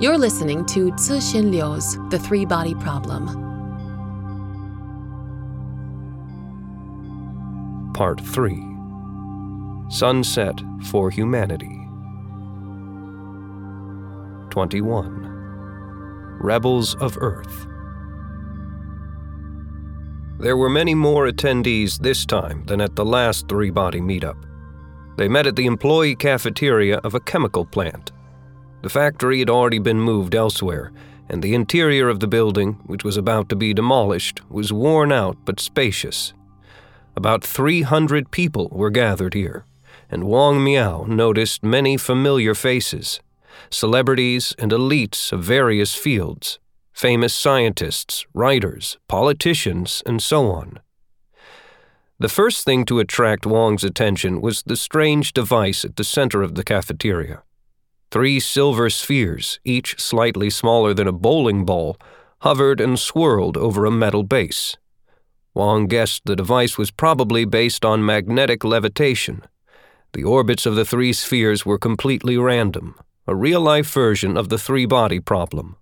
You're listening to Cixin Liu's The Three-Body Problem. Part 3. Sunset for Humanity. 21. Rebels of Earth. There were many more attendees this time than at the last three-body meetup. They met at the employee cafeteria of a chemical plant. The factory had already been moved elsewhere, and the interior of the building, which was about to be demolished, was worn out but spacious. About 300 people were gathered here, and Wang Miao noticed many familiar faces, celebrities and elites of various fields, famous scientists, writers, politicians, and so on. The first thing to attract Wang's attention was the strange device at the center of the cafeteria. Three silver spheres, each slightly smaller than a bowling ball, hovered and swirled over a metal base. Wang guessed the device was probably based on magnetic levitation. The orbits of the three spheres were completely random, a real-life version of the three-body problem.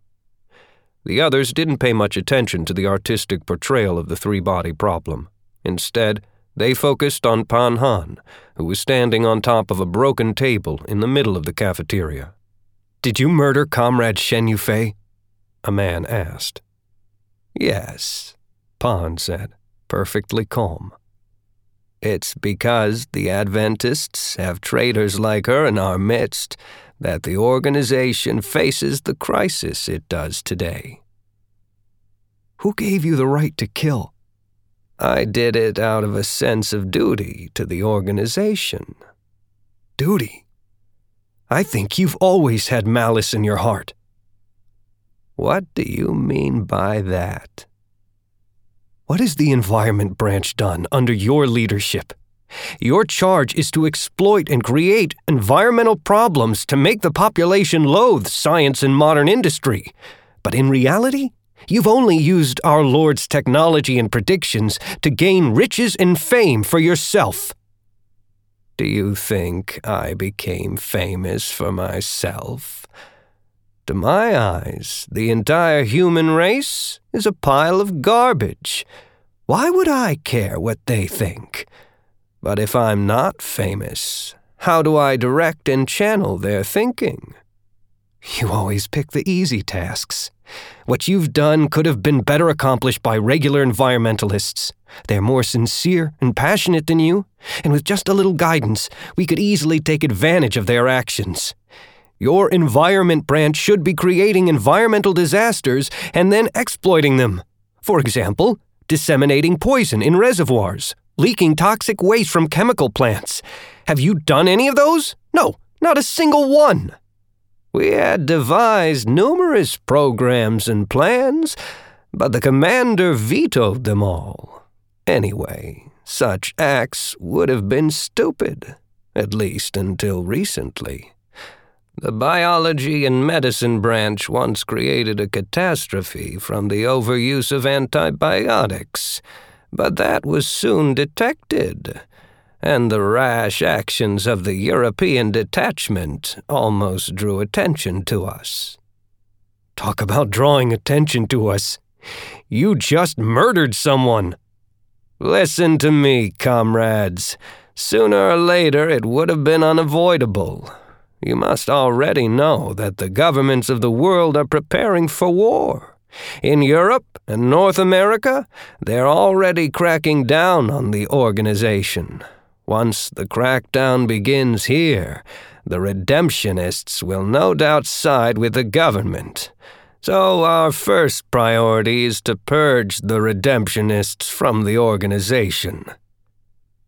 The others didn't pay much attention to the artistic portrayal of the three-body problem. Instead, they focused on Pan Han, who was standing on top of a broken table in the middle of the cafeteria. "Did you murder Comrade Shen Yufei?" a man asked. "Yes," Pan said, perfectly calm. "It's because the Adventists have traitors like her in our midst that the organization faces the crisis it does today." "Who gave you the right to kill?" "I did it out of a sense of duty to the organization." "Duty? I think you've always had malice in your heart." "What do you mean by that?" "What has the Environment Branch done under your leadership? Your charge is to exploit and create environmental problems to make the population loathe science and modern industry. But in reality, you've only used our Lord's technology and predictions to gain riches and fame for yourself." "Do you think I became famous for myself? To my eyes, the entire human race is a pile of garbage. Why would I care what they think? But if I'm not famous, how do I direct and channel their thinking?" "You always pick the easy tasks. What you've done could have been better accomplished by regular environmentalists. They're more sincere and passionate than you, and with just a little guidance, we could easily take advantage of their actions. Your Environment Branch should be creating environmental disasters and then exploiting them. For example, disseminating poison in reservoirs, leaking toxic waste from chemical plants. Have you done any of those? No, not a single one." "We had devised numerous programs and plans, but the commander vetoed them all. Anyway, such acts would have been stupid, at least until recently. The Biology and Medicine Branch once created a catastrophe from the overuse of antibiotics, but that was soon detected, and the rash actions of the European detachment almost drew attention to us." "Talk about drawing attention to us. You just murdered someone." "Listen to me, comrades. Sooner or later it would have been unavoidable. You must already know that the governments of the world are preparing for war. In Europe and North America, they're already cracking down on the organization. Once the crackdown begins here, the redemptionists will no doubt side with the government. So our first priority is to purge the redemptionists from the organization."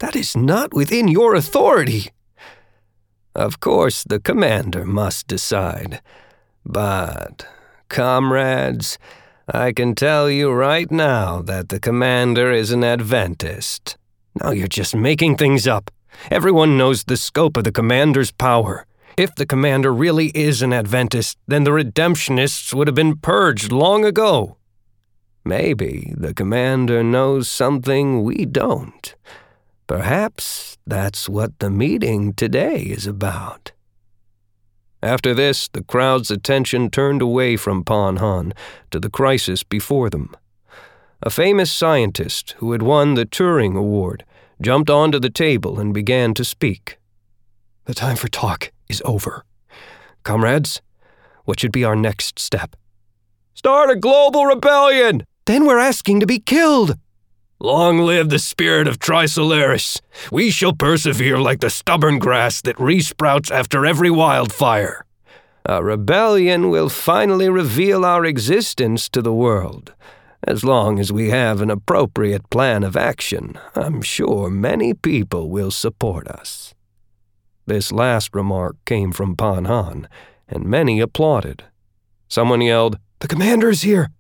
"That is not within your authority." "Of course, the commander must decide. But, comrades, I can tell you right now that the commander is an Adventist." "Now you're just making things up. Everyone knows the scope of the commander's power. If the commander really is an Adventist, then the redemptionists would have been purged long ago." "Maybe the commander knows something we don't. Perhaps that's what the meeting today is about." After this, the crowd's attention turned away from Pan Han to the crisis before them. A famous scientist who had won the Turing Award jumped onto the table and began to speak. The time for talk is over. Comrades, what should be our next step? Start a global rebellion! Then we're asking to be killed! Long live the spirit of Trisolaris! We shall persevere like the stubborn grass that resprouts after every wildfire. A rebellion will finally reveal our existence to the world. As long as we have an appropriate plan of action, I'm sure many people will support us. This last remark came from Pan Han, and many applauded. Someone yelled, "The commander is here!"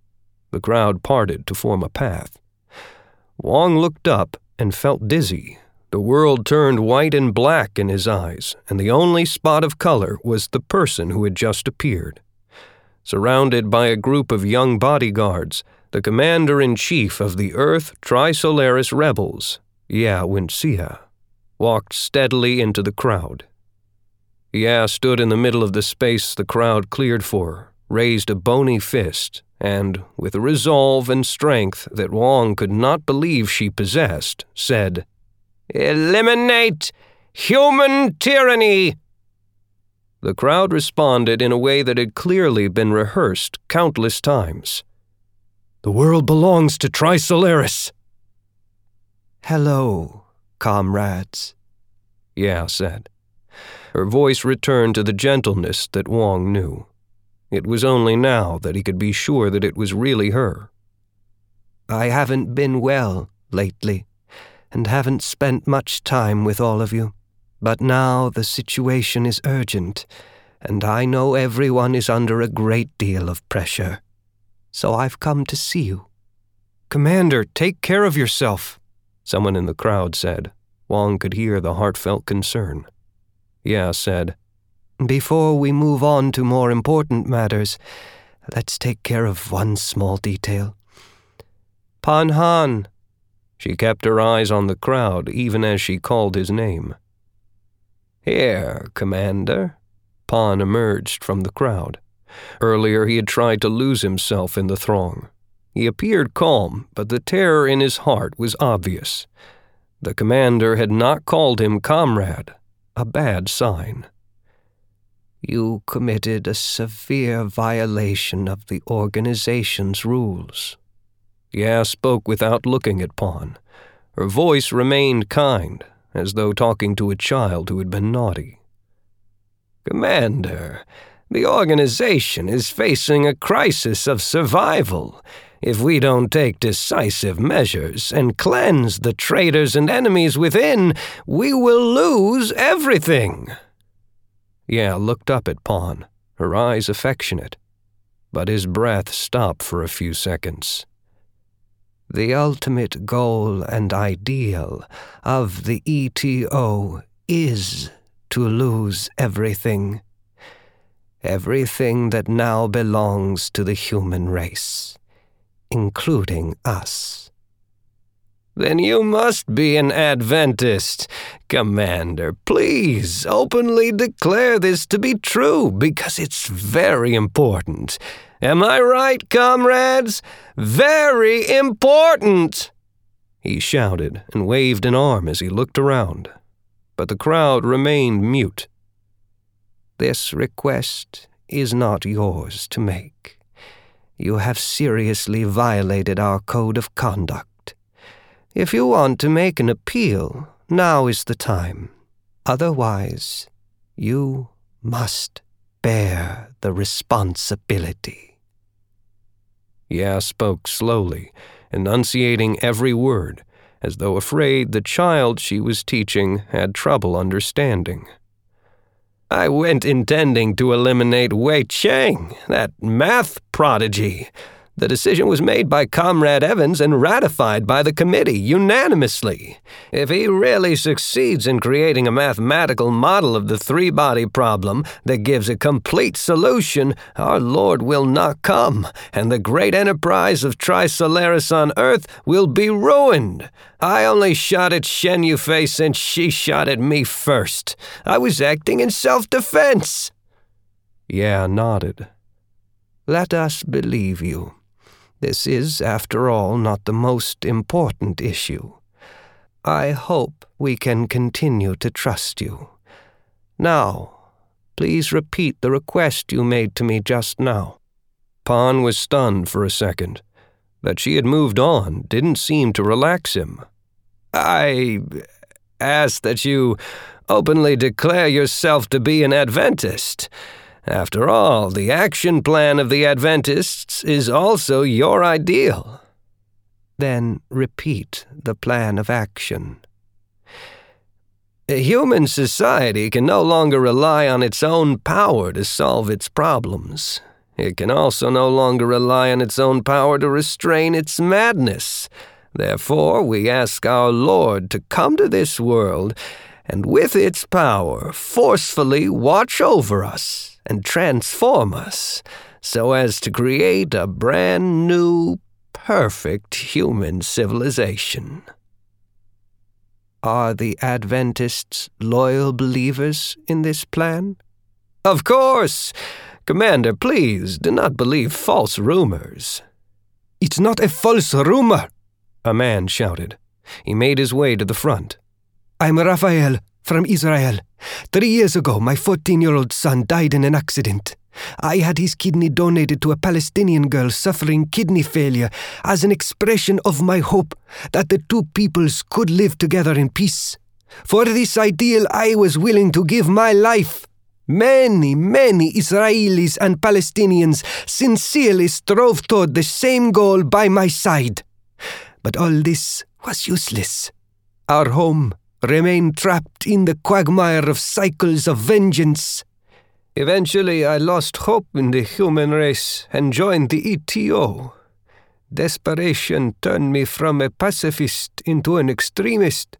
The crowd parted to form a path. Wang looked up and felt dizzy. The world turned white and black in his eyes, and the only spot of color was the person who had just appeared. Surrounded by a group of young bodyguards, the commander-in-chief of the Earth Trisolaris Rebels, Ya Winsia, walked steadily into the crowd. Ya stood in the middle of the space the crowd cleared for, raised a bony fist, and, with a resolve and strength that Wang could not believe she possessed, said, "Eliminate human tyranny!" The crowd responded in a way that had clearly been rehearsed countless times. The world belongs to Trisolaris. Hello, comrades, Ya said. Her voice returned to the gentleness that Wang knew. It was only now that he could be sure that it was really her. I haven't been well lately, and haven't spent much time with all of you. But now the situation is urgent, and I know everyone is under a great deal of pressure. So I've come to see you. Commander, take care of yourself, someone in the crowd said. Wang could hear the heartfelt concern. Ya said, Before we move on to more important matters, let's take care of one small detail. Pan Han. She kept her eyes on the crowd even as she called his name. Here, Commander. Pan emerged from the crowd. Earlier he had tried to lose himself in the throng. He appeared calm, but the terror in his heart was obvious. The commander had not called him comrade, a bad sign. You committed a severe violation of the organization's rules. Ya spoke without looking at Pan. Her voice remained kind, as though talking to a child who had been naughty. Commander, the organization is facing a crisis of survival. If we don't take decisive measures and cleanse the traitors and enemies within, we will lose everything. Ya looked up at Pan, her eyes affectionate, but his breath stopped for a few seconds. The ultimate goal and ideal of the ETO is to lose everything. Everything that now belongs to the human race, including us. Then you must be an Adventist. Commander, please openly declare this to be true, because it's very important. Am I right, comrades? Very important! He shouted and waved an arm as he looked around, but the crowd remained mute. This request is not yours to make. You have seriously violated our code of conduct. If you want to make an appeal, now is the time. Otherwise, you must bear the responsibility. Ya spoke slowly, enunciating every word, as though afraid the child she was teaching had trouble understanding. I went intending to eliminate Wei Cheng, that math prodigy. The decision was made by Comrade Evans and ratified by the committee unanimously. If he really succeeds in creating a mathematical model of the three-body problem that gives a complete solution, our Lord will not come, and the great enterprise of Trisolaris on Earth will be ruined. I only shot at Shen Yufei since she shot at me first. I was acting in self-defense. Yeah nodded. Let us believe you. This is, after all, not the most important issue. I hope we can continue to trust you. Now, please repeat the request you made to me just now. Pan was stunned for a second. That she had moved on didn't seem to relax him. I ask that you openly declare yourself to be an Adventist. After all, the action plan of the Adventists is also your ideal. Then repeat the plan of action. A human society can no longer rely on its own power to solve its problems. It can also no longer rely on its own power to restrain its madness. Therefore, we ask our Lord to come to this world and with its power forcefully watch over us and transform us so as to create a brand new, perfect human civilization. Are the Adventists loyal believers in this plan? Of course! Commander, please do not believe false rumors. It's not a false rumor, a man shouted. He made his way to the front. I'm Raphael, from Israel. 3 years ago, my 14-year-old son died in an accident. I had his kidney donated to a Palestinian girl suffering kidney failure as an expression of my hope that the two peoples could live together in peace. For this ideal, I was willing to give my life. Many Israelis and Palestinians sincerely strove toward the same goal by my side. But all this was useless. Our home remained trapped in the quagmire of cycles of vengeance. Eventually, I lost hope in the human race and joined the ETO. Desperation turned me from a pacifist into an extremist.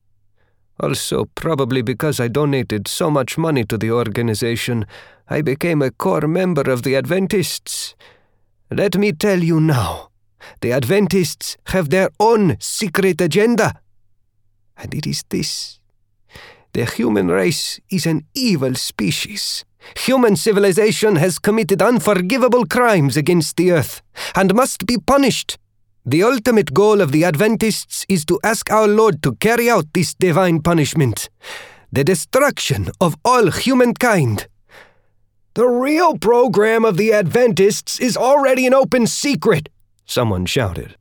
Also, probably because I donated so much money to the organization, I became a core member of the Adventists. Let me tell you now, the Adventists have their own secret agenda. And it is this. The human race is an evil species. Human civilization has committed unforgivable crimes against the earth and must be punished. The ultimate goal of the Adventists is to ask our Lord to carry out this divine punishment, the destruction of all humankind. The real program of the Adventists is already an open secret, someone shouted.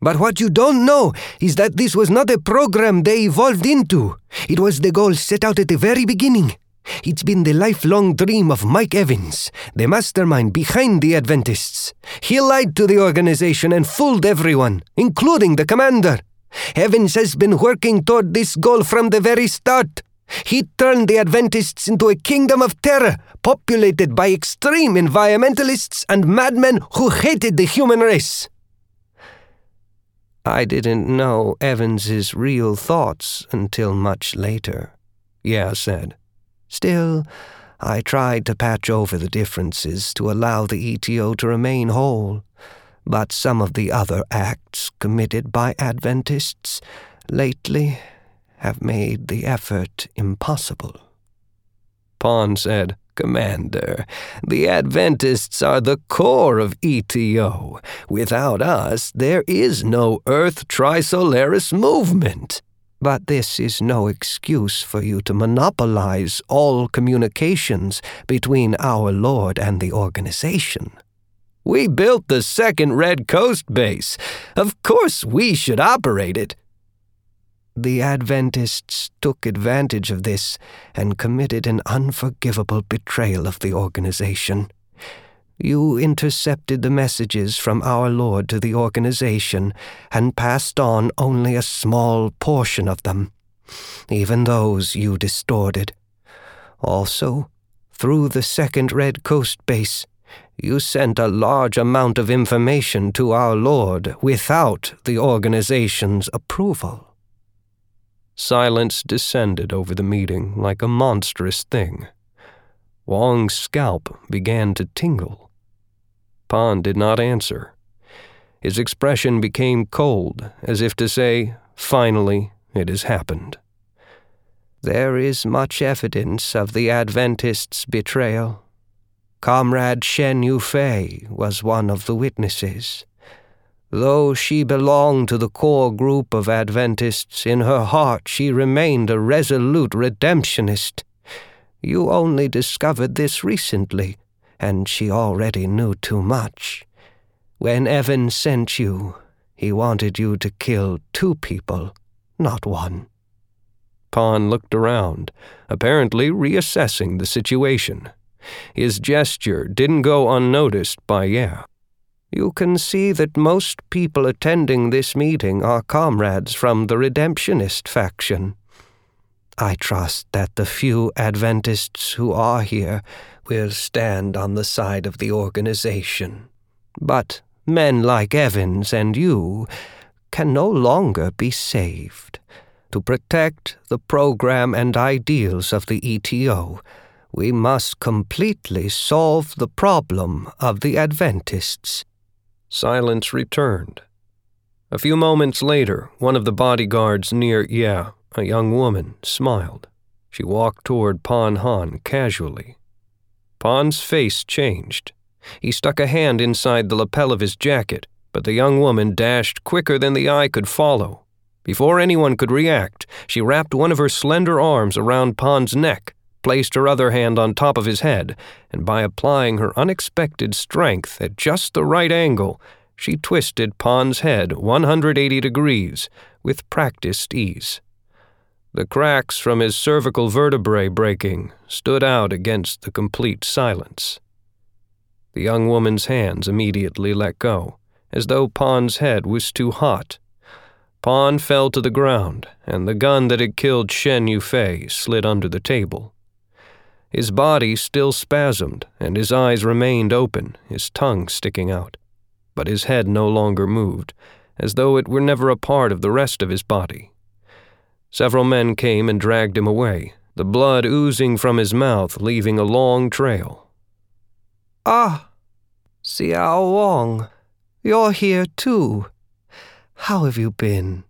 But what you don't know is that this was not a program they evolved into. It was the goal set out at the very beginning. It's been the lifelong dream of Mike Evans, the mastermind behind the Adventists. He lied to the organization and fooled everyone, including the commander. Evans has been working toward this goal from the very start. He turned the Adventists into a kingdom of terror, populated by extreme environmentalists and madmen who hated the human race. I didn't know Evans's real thoughts until much later, Ye said. Still, I tried to patch over the differences to allow the ETO to remain whole, but some of the other acts committed by Adventists lately have made the effort impossible. Pan said, Commander, the Adventists are the core of ETO. Without us, there is no Earth Trisolaris movement. But this is no excuse for you to monopolize all communications between our Lord and the organization. We built the second Red Coast base. Of course we should operate it. The Adventists took advantage of this and committed an unforgivable betrayal of the organization. You intercepted the messages from our Lord to the organization and passed on only a small portion of them. Even those you distorted. Also, through the second Red Coast base, you sent a large amount of information to our Lord without the organization's approval. Silence descended over the meeting like a monstrous thing. Wang's scalp began to tingle. Pan did not answer. His expression became cold, as if to say, finally, it has happened. There is much evidence of the Adventists' betrayal. Comrade Shen Yufei was one of the witnesses. Though she belonged to the core group of Adventists, in her heart she remained a resolute redemptionist. You only discovered this recently, and she already knew too much. When Evans sent you, he wanted you to kill two people, not one." Pan looked around, apparently reassessing the situation. His gesture didn't go unnoticed by Ye. "You can see that most people attending this meeting are comrades from the Redemptionist faction. I trust that the few Adventists who are here will stand on the side of the organization. But men like Evans and you can no longer be saved. To protect the program and ideals of the ETO, we must completely solve the problem of the Adventists." Silence returned. A few moments later, one of the bodyguards near Ye, a young woman, smiled. She walked toward Pan Han casually. Pan's face changed. He stuck a hand inside the lapel of his jacket, but the young woman dashed quicker than the eye could follow. Before anyone could react, she wrapped one of her slender arms around Pan's neck, placed her other hand on top of his head, and by applying her unexpected strength at just the right angle, she twisted Pan's head 180 degrees with practiced ease. The cracks from his cervical vertebrae breaking stood out against the complete silence. The young woman's hands immediately let go, as though Pan's head was too hot. Pan fell to the ground, and the gun that had killed Shen Yufei slid under the table. His body still spasmed, and his eyes remained open, his tongue sticking out. But his head no longer moved, as though it were never a part of the rest of his body. Several men came and dragged him away, the blood oozing from his mouth, leaving a long trail. "Ah, Xiao Wang, you're here too. How have you been?"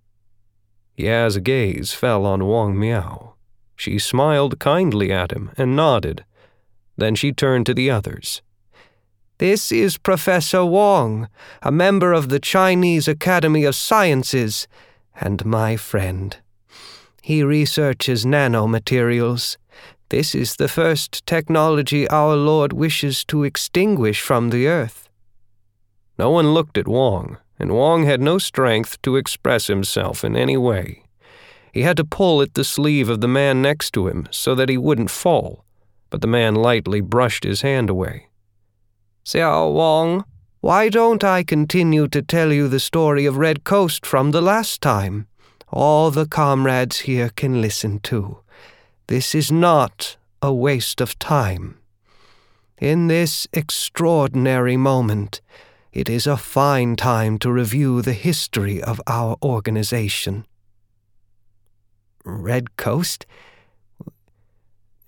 Ye's gaze fell on Wang Miao. She smiled kindly at him and nodded. Then she turned to the others. "This is Professor Wang, a member of the Chinese Academy of Sciences, and my friend. He researches nanomaterials. This is the first technology our Lord wishes to extinguish from the earth." No one looked at Wang, and Wang had no strength to express himself in any way. He had to pull at the sleeve of the man next to him so that he wouldn't fall, but the man lightly brushed his hand away. "Xiao Wang, why don't I continue to tell you the story of Red Coast from the last time? All the comrades here can listen to. This is not a waste of time. In this extraordinary moment, it is a fine time to review the history of our organization." "Red Coast?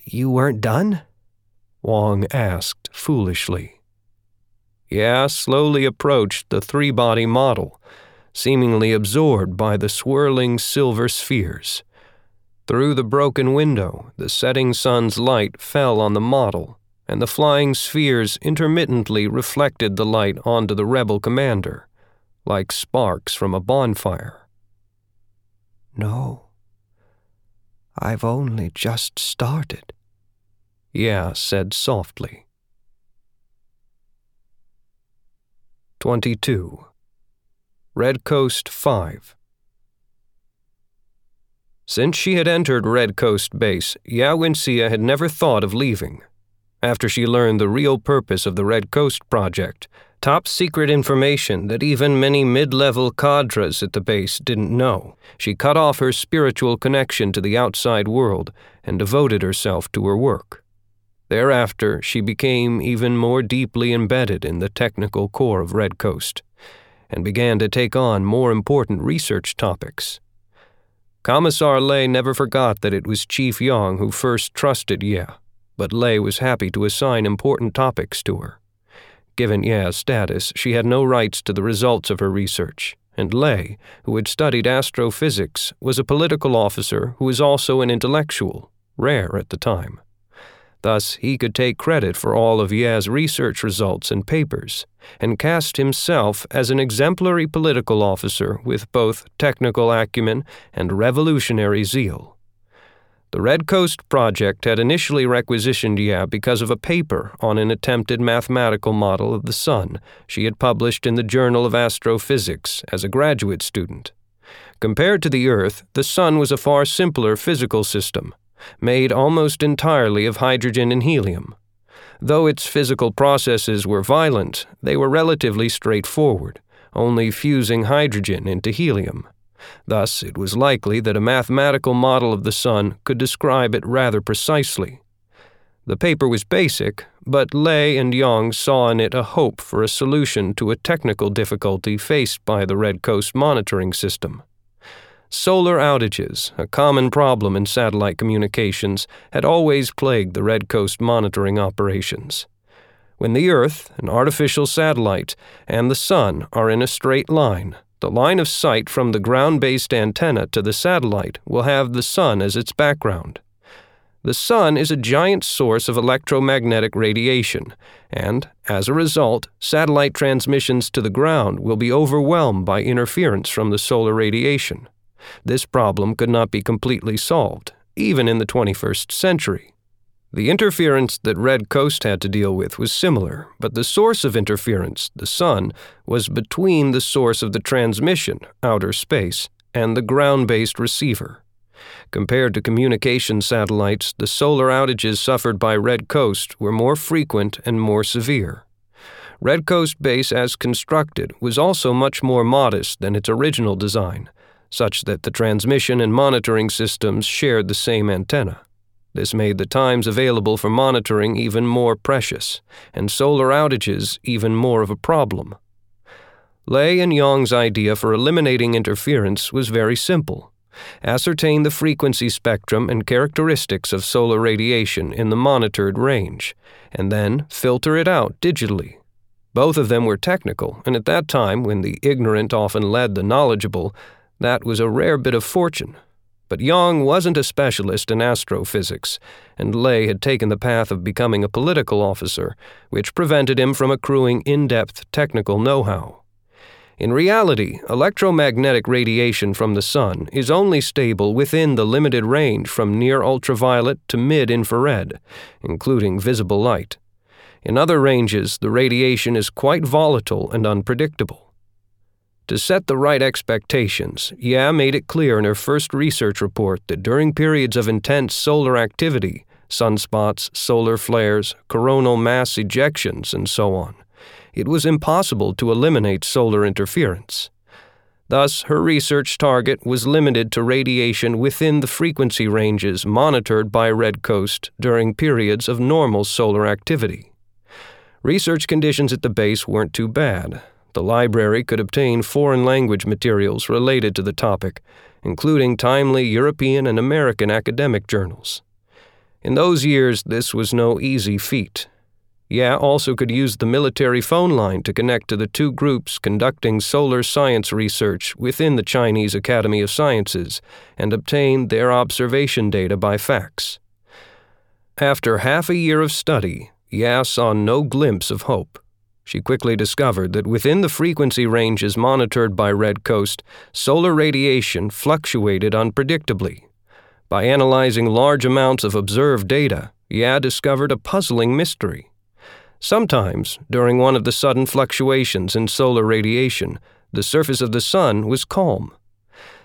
You weren't done?" Wang asked foolishly. Ye slowly approached the three-body model, seemingly absorbed by the swirling silver spheres. Through the broken window, the setting sun's light fell on the model, and the flying spheres intermittently reflected the light onto the rebel commander, like sparks from a bonfire. "No. I've only just started," Ye said softly. 22. Red Coast 5. Since she had entered Red Coast Base, Ya Winsia had never thought of leaving. After she learned the real purpose of the Red Coast Project, top-secret information that even many mid-level cadres at the base didn't know, she cut off her spiritual connection to the outside world and devoted herself to her work. Thereafter, she became even more deeply embedded in the technical core of Red Coast and began to take on more important research topics. Commissar Lei never forgot that it was Chief Yong who first trusted Ye, but Lei was happy to assign important topics to her. Given Ye's status, she had no rights to the results of her research, and Lei, who had studied astrophysics, was a political officer who was also an intellectual, rare at the time. Thus, he could take credit for all of Ye's research results and papers, and cast himself as an exemplary political officer with both technical acumen and revolutionary zeal. The Red Coast project had initially requisitioned Ye because of a paper on an attempted mathematical model of the sun she had published in the Journal of Astrophysics as a graduate student. Compared to the Earth, the sun was a far simpler physical system, made almost entirely of hydrogen and helium. Though its physical processes were violent, they were relatively straightforward, only fusing hydrogen into helium. Thus, it was likely that a mathematical model of the sun could describe it rather precisely. The paper was basic, but Lei and Yong saw in it a hope for a solution to a technical difficulty faced by the Red Coast monitoring system. Solar outages, a common problem in satellite communications, had always plagued the Red Coast monitoring operations. When the Earth, an artificial satellite, and the sun are in a straight line, the line of sight from the ground-based antenna to the satellite will have the sun as its background. The sun is a giant source of electromagnetic radiation, and, as a result, satellite transmissions to the ground will be overwhelmed by interference from the solar radiation. This problem could not be completely solved, even in the 21st century. The interference that Red Coast had to deal with was similar, but the source of interference, the sun, was between the source of the transmission, outer space, and the ground-based receiver. Compared to communication satellites, the solar outages suffered by Red Coast were more frequent and more severe. Red Coast base, as constructed, was also much more modest than its original design, such that the transmission and monitoring systems shared the same antenna. This made the times available for monitoring even more precious, and solar outages even more of a problem. Lei and Yong's idea for eliminating interference was very simple. Ascertain the frequency spectrum and characteristics of solar radiation in the monitored range, and then filter it out digitally. Both of them were technical, and at that time, when the ignorant often led the knowledgeable, that was a rare bit of fortune. But Yang wasn't a specialist in astrophysics, and Lei had taken the path of becoming a political officer, which prevented him from accruing in-depth technical know-how. In reality, electromagnetic radiation from the sun is only stable within the limited range from near ultraviolet to mid-infrared, including visible light. In other ranges, the radiation is quite volatile and unpredictable. To set the right expectations, Ye made it clear in her first research report that during periods of intense solar activity, sunspots, solar flares, coronal mass ejections, and so on, it was impossible to eliminate solar interference. Thus, her research target was limited to radiation within the frequency ranges monitored by Red Coast during periods of normal solar activity. Research conditions at the base weren't too bad. The library could obtain foreign language materials related to the topic, including timely European and American academic journals. In those years, this was no easy feat. Ye also could use the military phone line to connect to the two groups conducting solar science research within the Chinese Academy of Sciences and obtain their observation data by fax. After half a year of study, Ye saw no glimpse of hope. She quickly discovered that within the frequency ranges monitored by Red Coast, solar radiation fluctuated unpredictably. By analyzing large amounts of observed data, Ye discovered a puzzling mystery. Sometimes, during one of the sudden fluctuations in solar radiation, the surface of the sun was calm.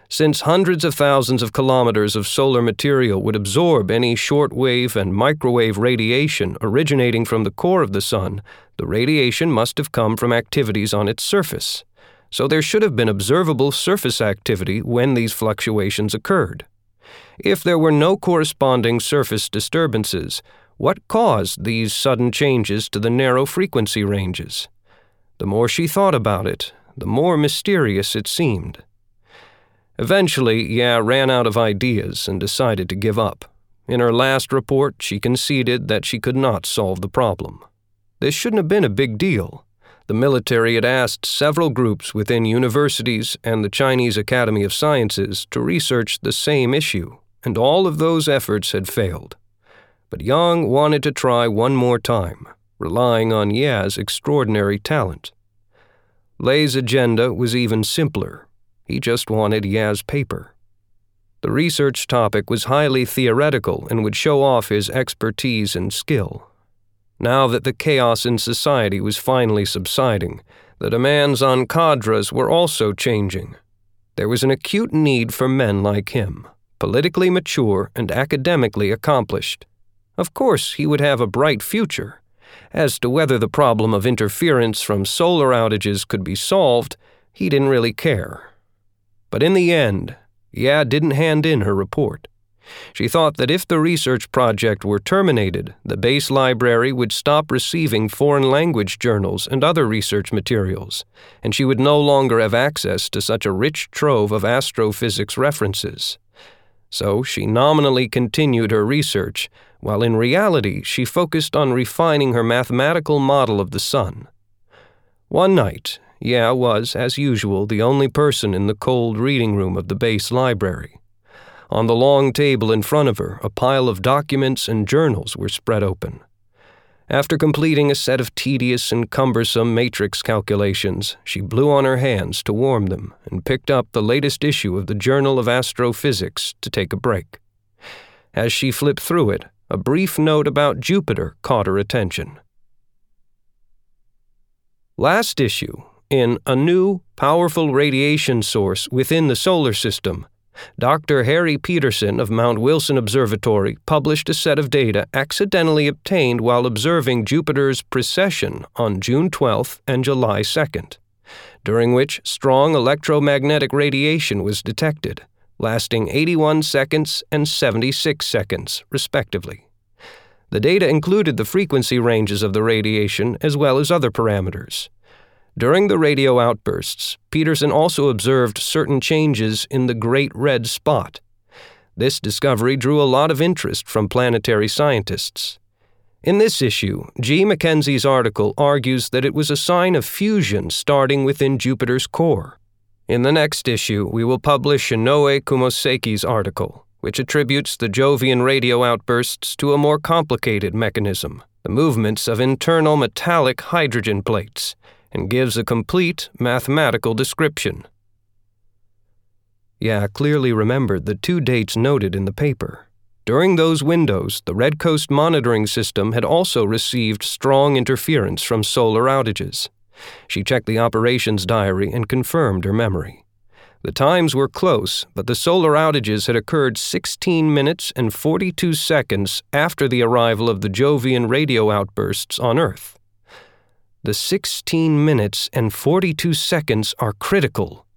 Since hundreds of thousands of kilometers of solar material would absorb any shortwave and microwave radiation originating from the core of the sun, the radiation must have come from activities on its surface. So there should have been observable surface activity when these fluctuations occurred. If there were no corresponding surface disturbances, what caused these sudden changes to the narrow frequency ranges? The more she thought about it, the more mysterious it seemed. Eventually, Ye ran out of ideas and decided to give up. In her last report, she conceded that she could not solve the problem. This shouldn't have been a big deal. The military had asked several groups within universities and the Chinese Academy of Sciences to research the same issue, and all of those efforts had failed. but Yang wanted to try one more time, relying on Ye's extraordinary talent. Lei's agenda was even simpler. He just wanted Ye's paper. The research topic was highly theoretical and would show off his expertise and skill. Now that the chaos in society was finally subsiding, the demands on cadres were also changing. There was an acute need for men like him, politically mature and academically accomplished. Of course, he would have a bright future. As to whether the problem of interference from solar outages could be solved, he didn't really care. But in the end, Ye didn't hand in her report. She thought that if the research project were terminated, the base library would stop receiving foreign language journals and other research materials, and she would no longer have access to such a rich trove of astrophysics references. So she nominally continued her research, while in reality she focused on refining her mathematical model of the sun. One night, Ye was, as usual, the only person in the cold reading room of the base library. On the long table in front of her, a pile of documents and journals were spread open. After completing a set of tedious and cumbersome matrix calculations, she blew on her hands to warm them and picked up the latest issue of the Journal of Astrophysics to take a break. As she flipped through it, a brief note about Jupiter caught her attention. Last issue, in A New, Powerful Radiation Source Within the Solar System, Dr. Harry Peterson of Mount Wilson Observatory published a set of data accidentally obtained while observing Jupiter's precession on June 12th and July 2nd, during which strong electromagnetic radiation was detected, lasting 81 seconds and 76 seconds, respectively. The data included the frequency ranges of the radiation as well as other parameters. During the radio outbursts, Peterson also observed certain changes in the Great Red Spot. This discovery drew a lot of interest from planetary scientists. In this issue, G. Mackenzie's article argues that it was a sign of fusion starting within Jupiter's core. In the next issue, we will publish Shinoe Kumoseki's article, which attributes the Jovian radio outbursts to a more complicated mechanism, the movements of internal metallic hydrogen plates, and gives a complete mathematical description. Ye clearly remembered the two dates noted in the paper. During those windows, the Red Coast monitoring system had also received strong interference from solar outages. She checked the operations diary and confirmed her memory. The times were close, but the solar outages had occurred 16 minutes and 42 seconds after the arrival of the Jovian radio outbursts on Earth. The 16 minutes and 42 seconds are critical.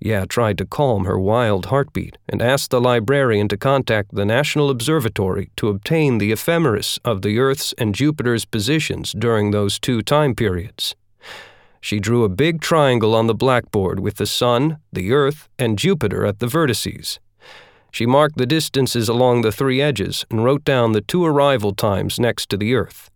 Ye tried to calm her wild heartbeat and asked the librarian to contact the National Observatory to obtain the ephemeris of the Earth's and Jupiter's positions during those two time periods. She drew a big triangle on the blackboard with the Sun, the Earth, and Jupiter at the vertices. She marked the distances along the three edges and wrote down the two arrival times next to the Earth.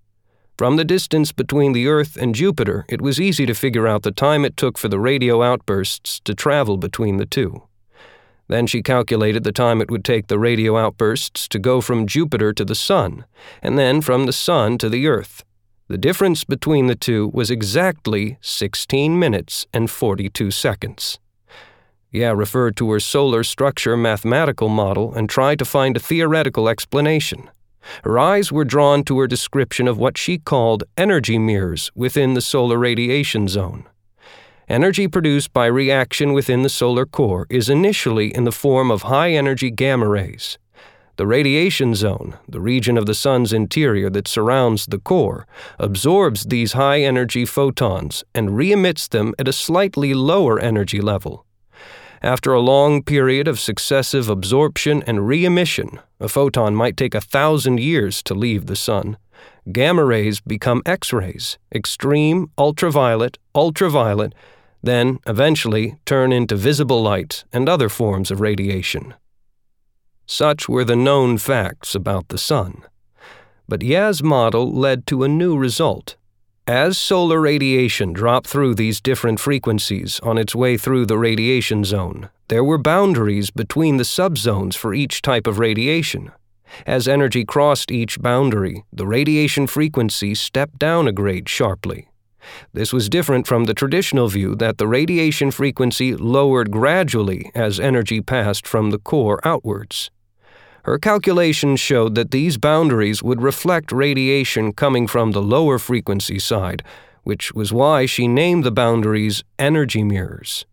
From the distance between the Earth and Jupiter, it was easy to figure out the time it took for the radio outbursts to travel between the two. Then she calculated the time it would take the radio outbursts to go from Jupiter to the Sun, and then from the Sun to the Earth. The difference between the two was exactly 16 minutes and 42 seconds. Ye referred to her solar structure mathematical model and tried to find a theoretical explanation. Her eyes were drawn to her description of what she called energy mirrors within the solar radiation zone. Energy produced by reaction within the solar core is initially in the form of high-energy gamma rays. The radiation zone, the region of the sun's interior that surrounds the core, absorbs these high-energy photons and re-emits them at a slightly lower energy level. After a long period of successive absorption and re-emission, a photon might take 1,000 years to leave the sun. Gamma rays become X-rays, extreme, ultraviolet, then eventually turn into visible light and other forms of radiation. Such were the known facts about the sun. But Ye's model led to a new result. As solar radiation dropped through these different frequencies on its way through the radiation zone, there were boundaries between the subzones for each type of radiation. As energy crossed each boundary, the radiation frequency stepped down a grade sharply. This was different from the traditional view that the radiation frequency lowered gradually as energy passed from the core outwards. Her calculations showed that these boundaries would reflect radiation coming from the lower frequency side, which was why she named the boundaries energy mirrors.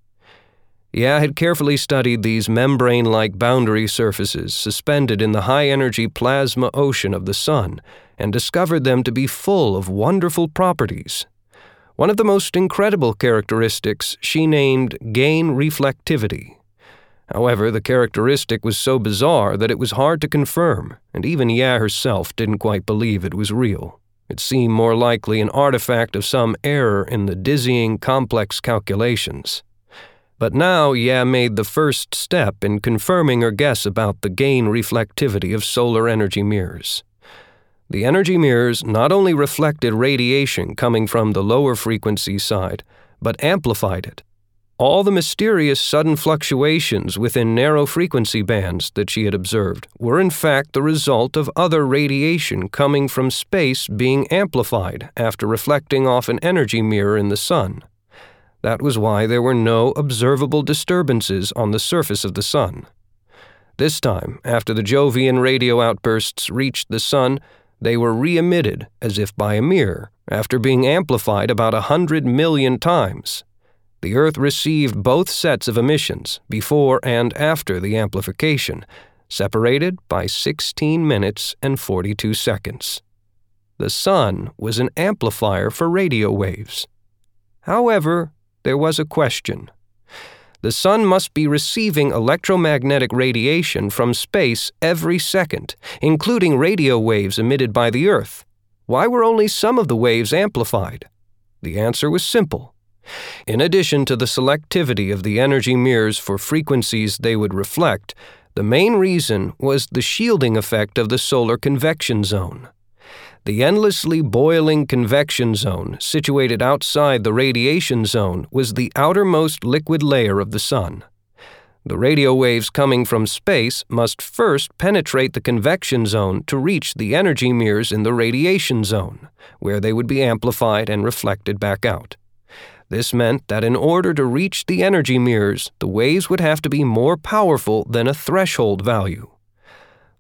Ye had carefully studied these membrane-like boundary surfaces suspended in the high-energy plasma ocean of the sun and discovered them to be full of wonderful properties. One of the most incredible characteristics she named gain reflectivity. However, the characteristic was so bizarre that it was hard to confirm, and even Ye herself didn't quite believe it was real. It seemed more likely an artifact of some error in the dizzying, complex calculations. But now Ye made the first step in confirming her guess about the gain reflectivity of solar energy mirrors. The energy mirrors not only reflected radiation coming from the lower frequency side, but amplified it. All the mysterious sudden fluctuations within narrow frequency bands that she had observed were in fact the result of other radiation coming from space being amplified after reflecting off an energy mirror in the sun. That was why there were no observable disturbances on the surface of the sun. This time, after the Jovian radio outbursts reached the sun, they were re-emitted, as if by a mirror, after being amplified about 100 million times. The Earth received both sets of emissions, before and after the amplification, separated by 16 minutes and 42 seconds. The sun was an amplifier for radio waves. However, there was a question. The sun must be receiving electromagnetic radiation from space every second, including radio waves emitted by the Earth. Why were only some of the waves amplified? The answer was simple. In addition to the selectivity of the energy mirrors for frequencies they would reflect, the main reason was the shielding effect of the solar convection zone. The endlessly boiling convection zone, situated outside the radiation zone, was the outermost liquid layer of the sun. The radio waves coming from space must first penetrate the convection zone to reach the energy mirrors in the radiation zone, where they would be amplified and reflected back out. This meant that in order to reach the energy mirrors, the waves would have to be more powerful than a threshold value.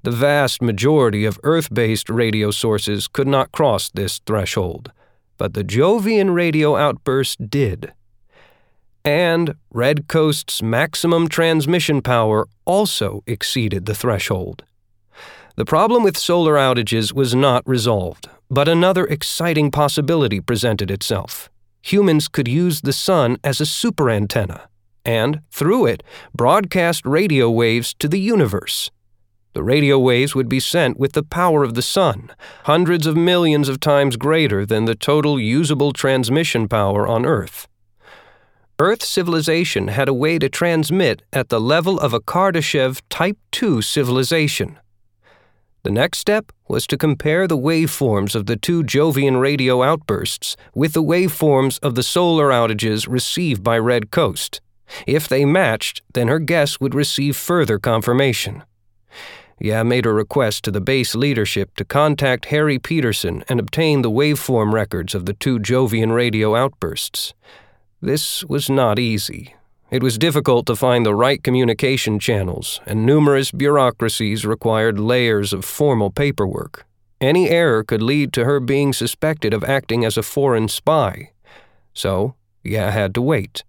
The vast majority of Earth-based radio sources could not cross this threshold, but the Jovian radio outburst did. And Red Coast's maximum transmission power also exceeded the threshold. The problem with solar outages was not resolved, but another exciting possibility presented itself. Humans could use the sun as a super antenna, and, through it, broadcast radio waves to the universe. The radio waves would be sent with the power of the sun, hundreds of millions of times greater than the total usable transmission power on Earth. Earth civilization had a way to transmit at the level of a Kardashev Type II civilization. The next step was to compare the waveforms of the two Jovian radio outbursts with the waveforms of the solar outages received by Red Coast. If they matched, then her guess would receive further confirmation. Ye made a request to the base leadership to contact Harry Peterson and obtain the waveform records of the two Jovian radio outbursts. This was not easy. It was difficult to find the right communication channels, and numerous bureaucracies required layers of formal paperwork. Any error could lead to her being suspected of acting as a foreign spy. So, Ye had to wait.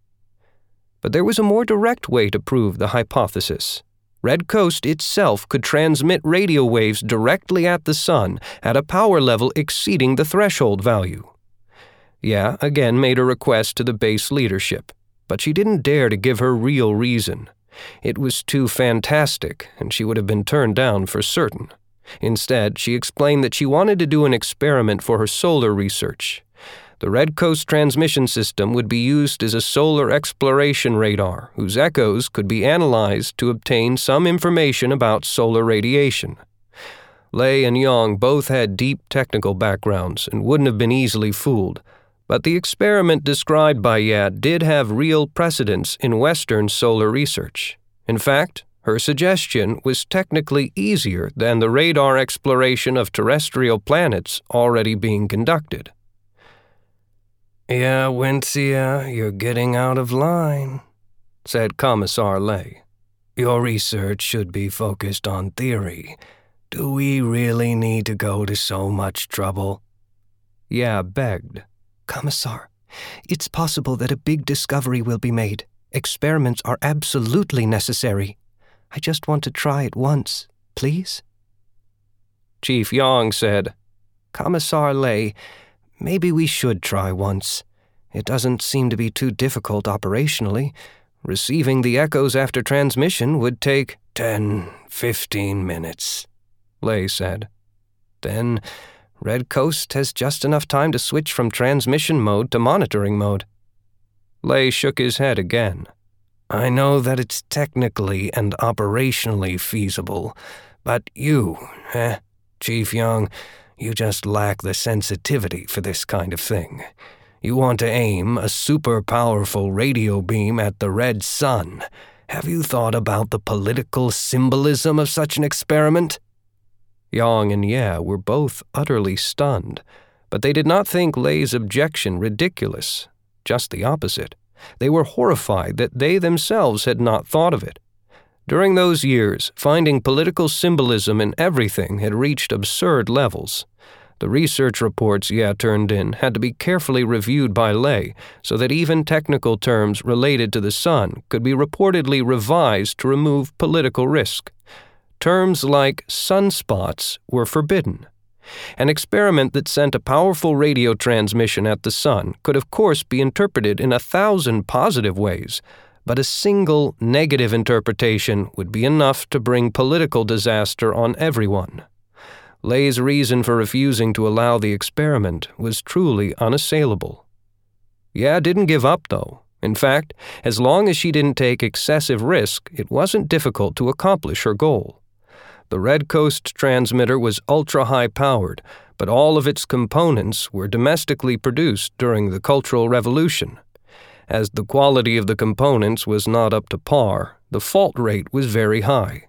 But there was a more direct way to prove the hypothesis. Red Coast itself could transmit radio waves directly at the sun at a power level exceeding the threshold value. Ye again made a request to the base leadership, but she didn't dare to give her real reason. It was too fantastic, and she would have been turned down for certain. Instead, she explained that she wanted to do an experiment for her solar research. The Red Coast transmission system would be used as a solar exploration radar, whose echoes could be analyzed to obtain some information about solar radiation. Lei and Yong both had deep technical backgrounds and wouldn't have been easily fooled, but the experiment described by Ye did have real precedence in Western solar research. In fact, Her suggestion was technically easier than the radar exploration of terrestrial planets already being conducted. "Ya Winsia, you're getting out of line," said Commissar Lei. "Your research should be focused on theory. Do we really need to go to so much trouble?" Ya begged. "Commissar, it's possible that a big discovery will be made. Experiments are absolutely necessary. I just want to try it once, please." Chief Yong said, "Commissar Lei, maybe we should try once. It doesn't seem to be too difficult operationally. Receiving the echoes after transmission would take 10-15 minutes, Lei said. Then Red Coast has just enough time to switch from transmission mode to monitoring mode." Lei shook his head again. "I know that it's technically and operationally feasible, but you, Chief Yong, you just lack the sensitivity for this kind of thing. You want to aim a super-powerful radio beam at the Red Sun. Have you thought about the political symbolism of such an experiment?" Yang and Ye were both utterly stunned, but they did not think Lei's objection ridiculous. Just the opposite. They were horrified that they themselves had not thought of it. During those years, finding political symbolism in everything had reached absurd levels. The research reports Ye turned in had to be carefully reviewed by Lei so that even technical terms related to the sun could be reportedly revised to remove political risk. Terms like sunspots were forbidden. An experiment that sent a powerful radio transmission at the sun could of course be interpreted in 1,000 positive ways, but a single negative interpretation would be enough to bring political disaster on everyone. Lei's reason for refusing to allow the experiment was truly unassailable. Ye didn't give up, though. In fact, as long as she didn't take excessive risk, it wasn't difficult to accomplish her goal. The Red Coast transmitter was ultra-high-powered, but all of its components were domestically produced during the Cultural Revolution. As the quality of the components was not up to par, the fault rate was very high.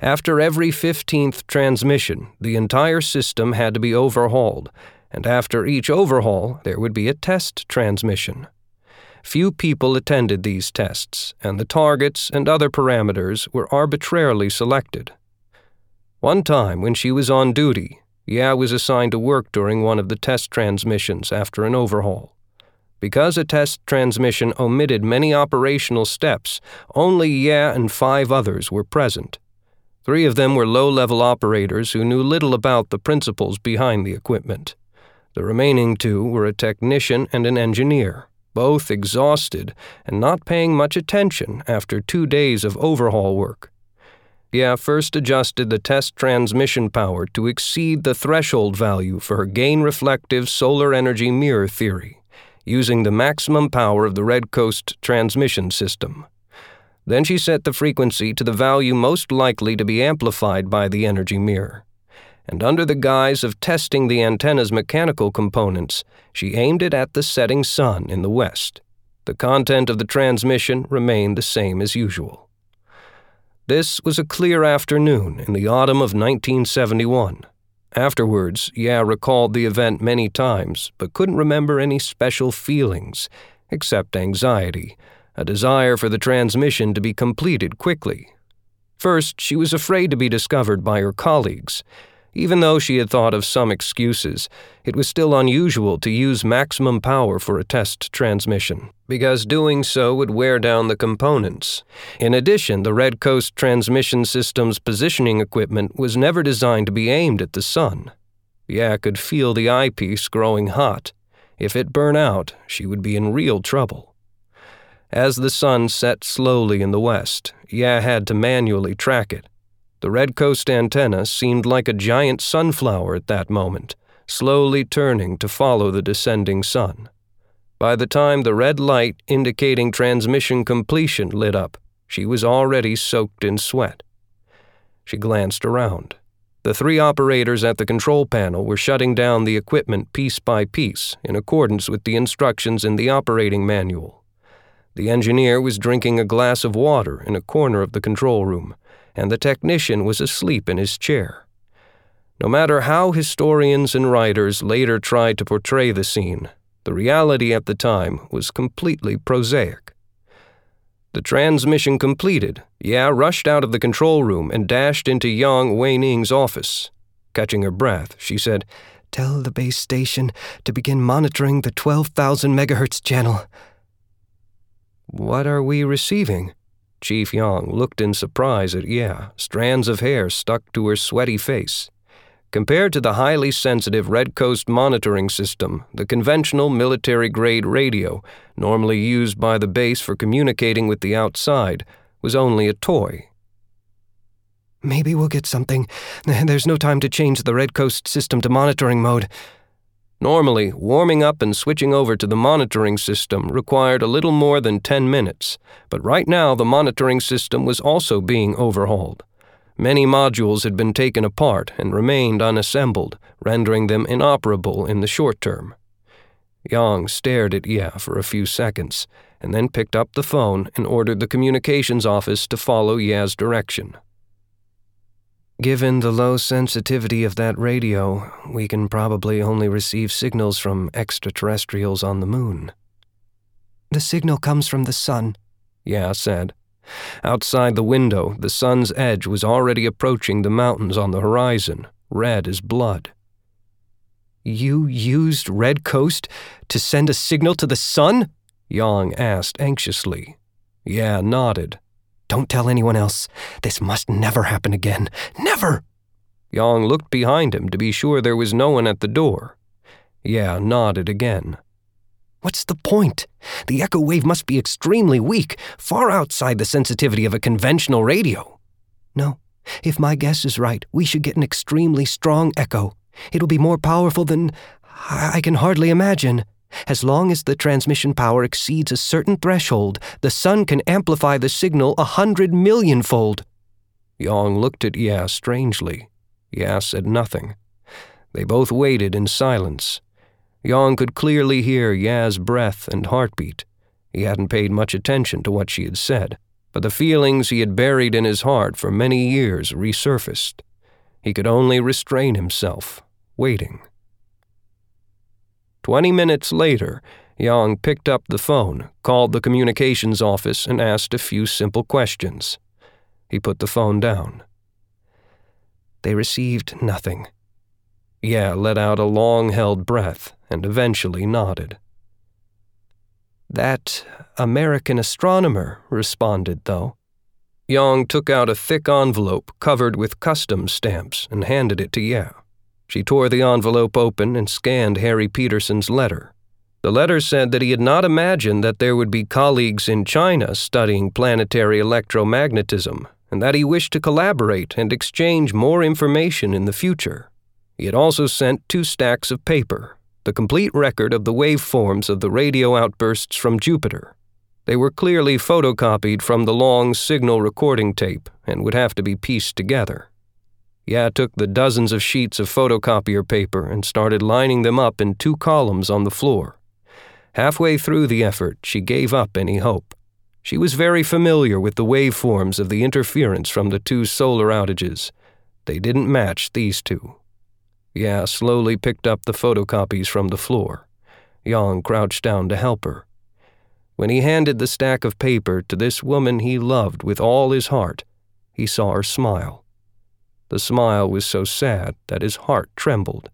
After every 15th transmission, the entire system had to be overhauled, and after each overhaul, there would be a test transmission. Few people attended these tests, and the targets and other parameters were arbitrarily selected. One time, when she was on duty, Ye was assigned to work during one of the test transmissions after an overhaul. Because a test transmission omitted many operational steps, only Ye and 5 others were present. 3 of them were low-level operators who knew little about the principles behind the equipment. The remaining 2 were a technician and an engineer, both exhausted and not paying much attention after 2 days of overhaul work. Ye first adjusted the test transmission power to exceed the threshold value for her gain-reflective solar energy mirror theory, using the maximum power of the Red Coast transmission system. Then she set the frequency to the value most likely to be amplified by the energy mirror. And under the guise of testing the antenna's mechanical components, she aimed it at the setting sun in the west. The content of the transmission remained the same as usual. This was a clear afternoon in the autumn of 1971. Afterwards, Ye recalled the event many times, but couldn't remember any special feelings, except anxiety, a desire for the transmission to be completed quickly. First, she was afraid to be discovered by her colleagues. Even though she had thought of some excuses, it was still unusual to use maximum power for a test transmission, because doing so would wear down the components. In addition, the Red Coast transmission system's positioning equipment was never designed to be aimed at the sun. Ye could feel the eyepiece growing hot. If it burned out, she would be in real trouble. As the sun set slowly in the west, Ye had to manually track it. The Red Coast antenna seemed like a giant sunflower at that moment, slowly turning to follow the descending sun. By the time the red light indicating transmission completion lit up, she was already soaked in sweat. She glanced around. The 3 operators at the control panel were shutting down the equipment piece by piece in accordance with the instructions in the operating manual. The engineer was drinking a glass of water in a corner of the control room, and the technician was asleep in his chair. No matter how historians and writers later tried to portray the scene, the reality at the time was completely prosaic. The transmission completed, Ya rushed out of the control room and dashed into Yang Weining's office. Catching her breath, she said, "Tell the base station to begin monitoring the 12,000 megahertz channel." "What are we receiving?" Chief Yong looked in surprise at Ye, strands of hair stuck to her sweaty face. Compared to the highly sensitive Red Coast monitoring system, the conventional military-grade radio, normally used by the base for communicating with the outside, was only a toy. "Maybe we'll get something. There's no time to change the Red Coast system to monitoring mode." Normally, warming up and switching over to the monitoring system required a little more than 10 minutes, but right now the monitoring system was also being overhauled. Many modules had been taken apart and remained unassembled, rendering them inoperable in the short term. Yang stared at Ye for a few seconds, and then picked up the phone and ordered the communications office to follow Ye's direction. "Given the low sensitivity of that radio, we can probably only receive signals from extraterrestrials on the moon." "The signal comes from the sun," Ya said. Outside the window, the sun's edge was already approaching the mountains on the horizon, red as blood. "You used Red Coast to send a signal to the sun?" Yang asked anxiously. Ya nodded. "Don't tell anyone else. This must never happen again. Never!" Yang looked behind him to be sure there was no one at the door. Ya nodded again. "What's the point? The echo wave must be extremely weak, far outside the sensitivity of a conventional radio." "No. If my guess is right, we should get an extremely strong echo. It'll be more powerful than I can hardly imagine. As long as the transmission power exceeds a certain threshold, the sun can amplify the signal 100 million-fold. Yang looked at Ya strangely. Ya said nothing. They both waited in silence. Yang could clearly hear Ya's breath and heartbeat. He hadn't paid much attention to what she had said, but the feelings he had buried in his heart for many years resurfaced. He could only restrain himself, waiting. 20 minutes later, Yang picked up the phone, called the communications office, and asked a few simple questions. He put the phone down. "They received nothing." Ye let out a long-held breath and eventually nodded. "That American astronomer responded, though." Yang took out a thick envelope covered with customs stamps and handed it to Ye. She tore the envelope open and scanned Harry Peterson's letter. The letter said that he had not imagined that there would be colleagues in China studying planetary electromagnetism, and that he wished to collaborate and exchange more information in the future. He had also sent 2 stacks of paper, the complete record of the waveforms of the radio outbursts from Jupiter. They were clearly photocopied from the long signal recording tape and would have to be pieced together. Ya took the dozens of sheets of photocopier paper and started lining them up in 2 columns on the floor. Halfway through the effort, she gave up any hope. She was very familiar with the waveforms of the interference from the 2 solar outages. They didn't match these 2. Ya slowly picked up the photocopies from the floor. Yang crouched down to help her. When he handed the stack of paper to this woman he loved with all his heart, he saw her smile. The smile was so sad that his heart trembled.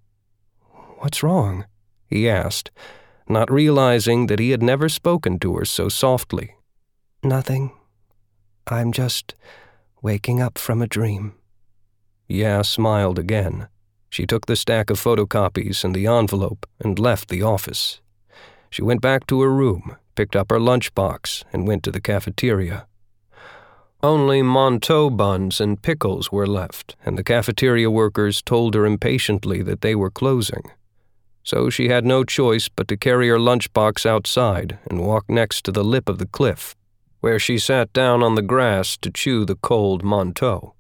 "What's wrong?" he asked, not realizing that he had never spoken to her so softly. "Nothing. I'm just waking up from a dream." Ya smiled again. She took the stack of photocopies and the envelope and left the office. She went back to her room, picked up her lunchbox, and went to the cafeteria. Only Monteau buns and pickles were left, and the cafeteria workers told her impatiently that they were closing. So she had no choice but to carry her lunchbox outside and walk next to the lip of the cliff, where she sat down on the grass to chew the cold Monteau.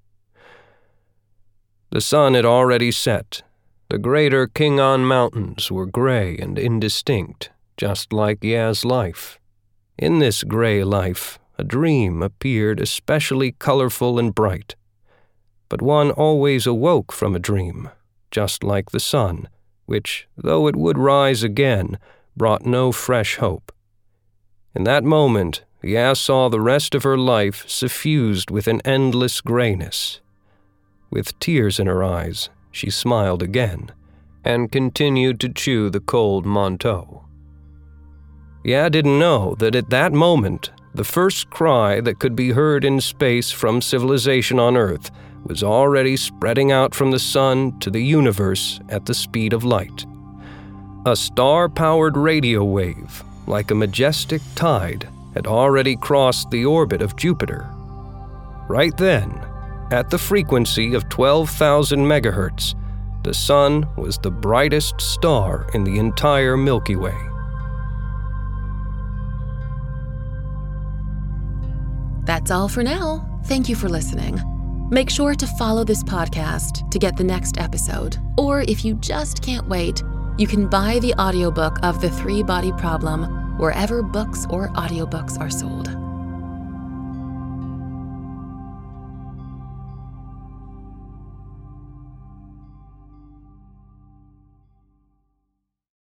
The sun had already set. The greater King An Mountains were gray and indistinct, just like Ye's life. In this gray life, a dream appeared especially colorful and bright. But one always awoke from a dream, just like the sun, which, though it would rise again, brought no fresh hope. In that moment, Ya saw the rest of her life suffused with an endless grayness. With tears in her eyes, she smiled again, and continued to chew the cold manteau. Ya didn't know that at that moment, the first cry that could be heard in space from civilization on Earth was already spreading out from the sun to the universe at the speed of light. A star-powered radio wave, like a majestic tide, had already crossed the orbit of Jupiter. Right then, at the frequency of 12,000 megahertz, the sun was the brightest star in the entire Milky Way. That's all for now. Thank you for listening. Make sure to follow this podcast to get the next episode. Or if you just can't wait, you can buy the audiobook of The Three-Body Problem wherever books or audiobooks are sold.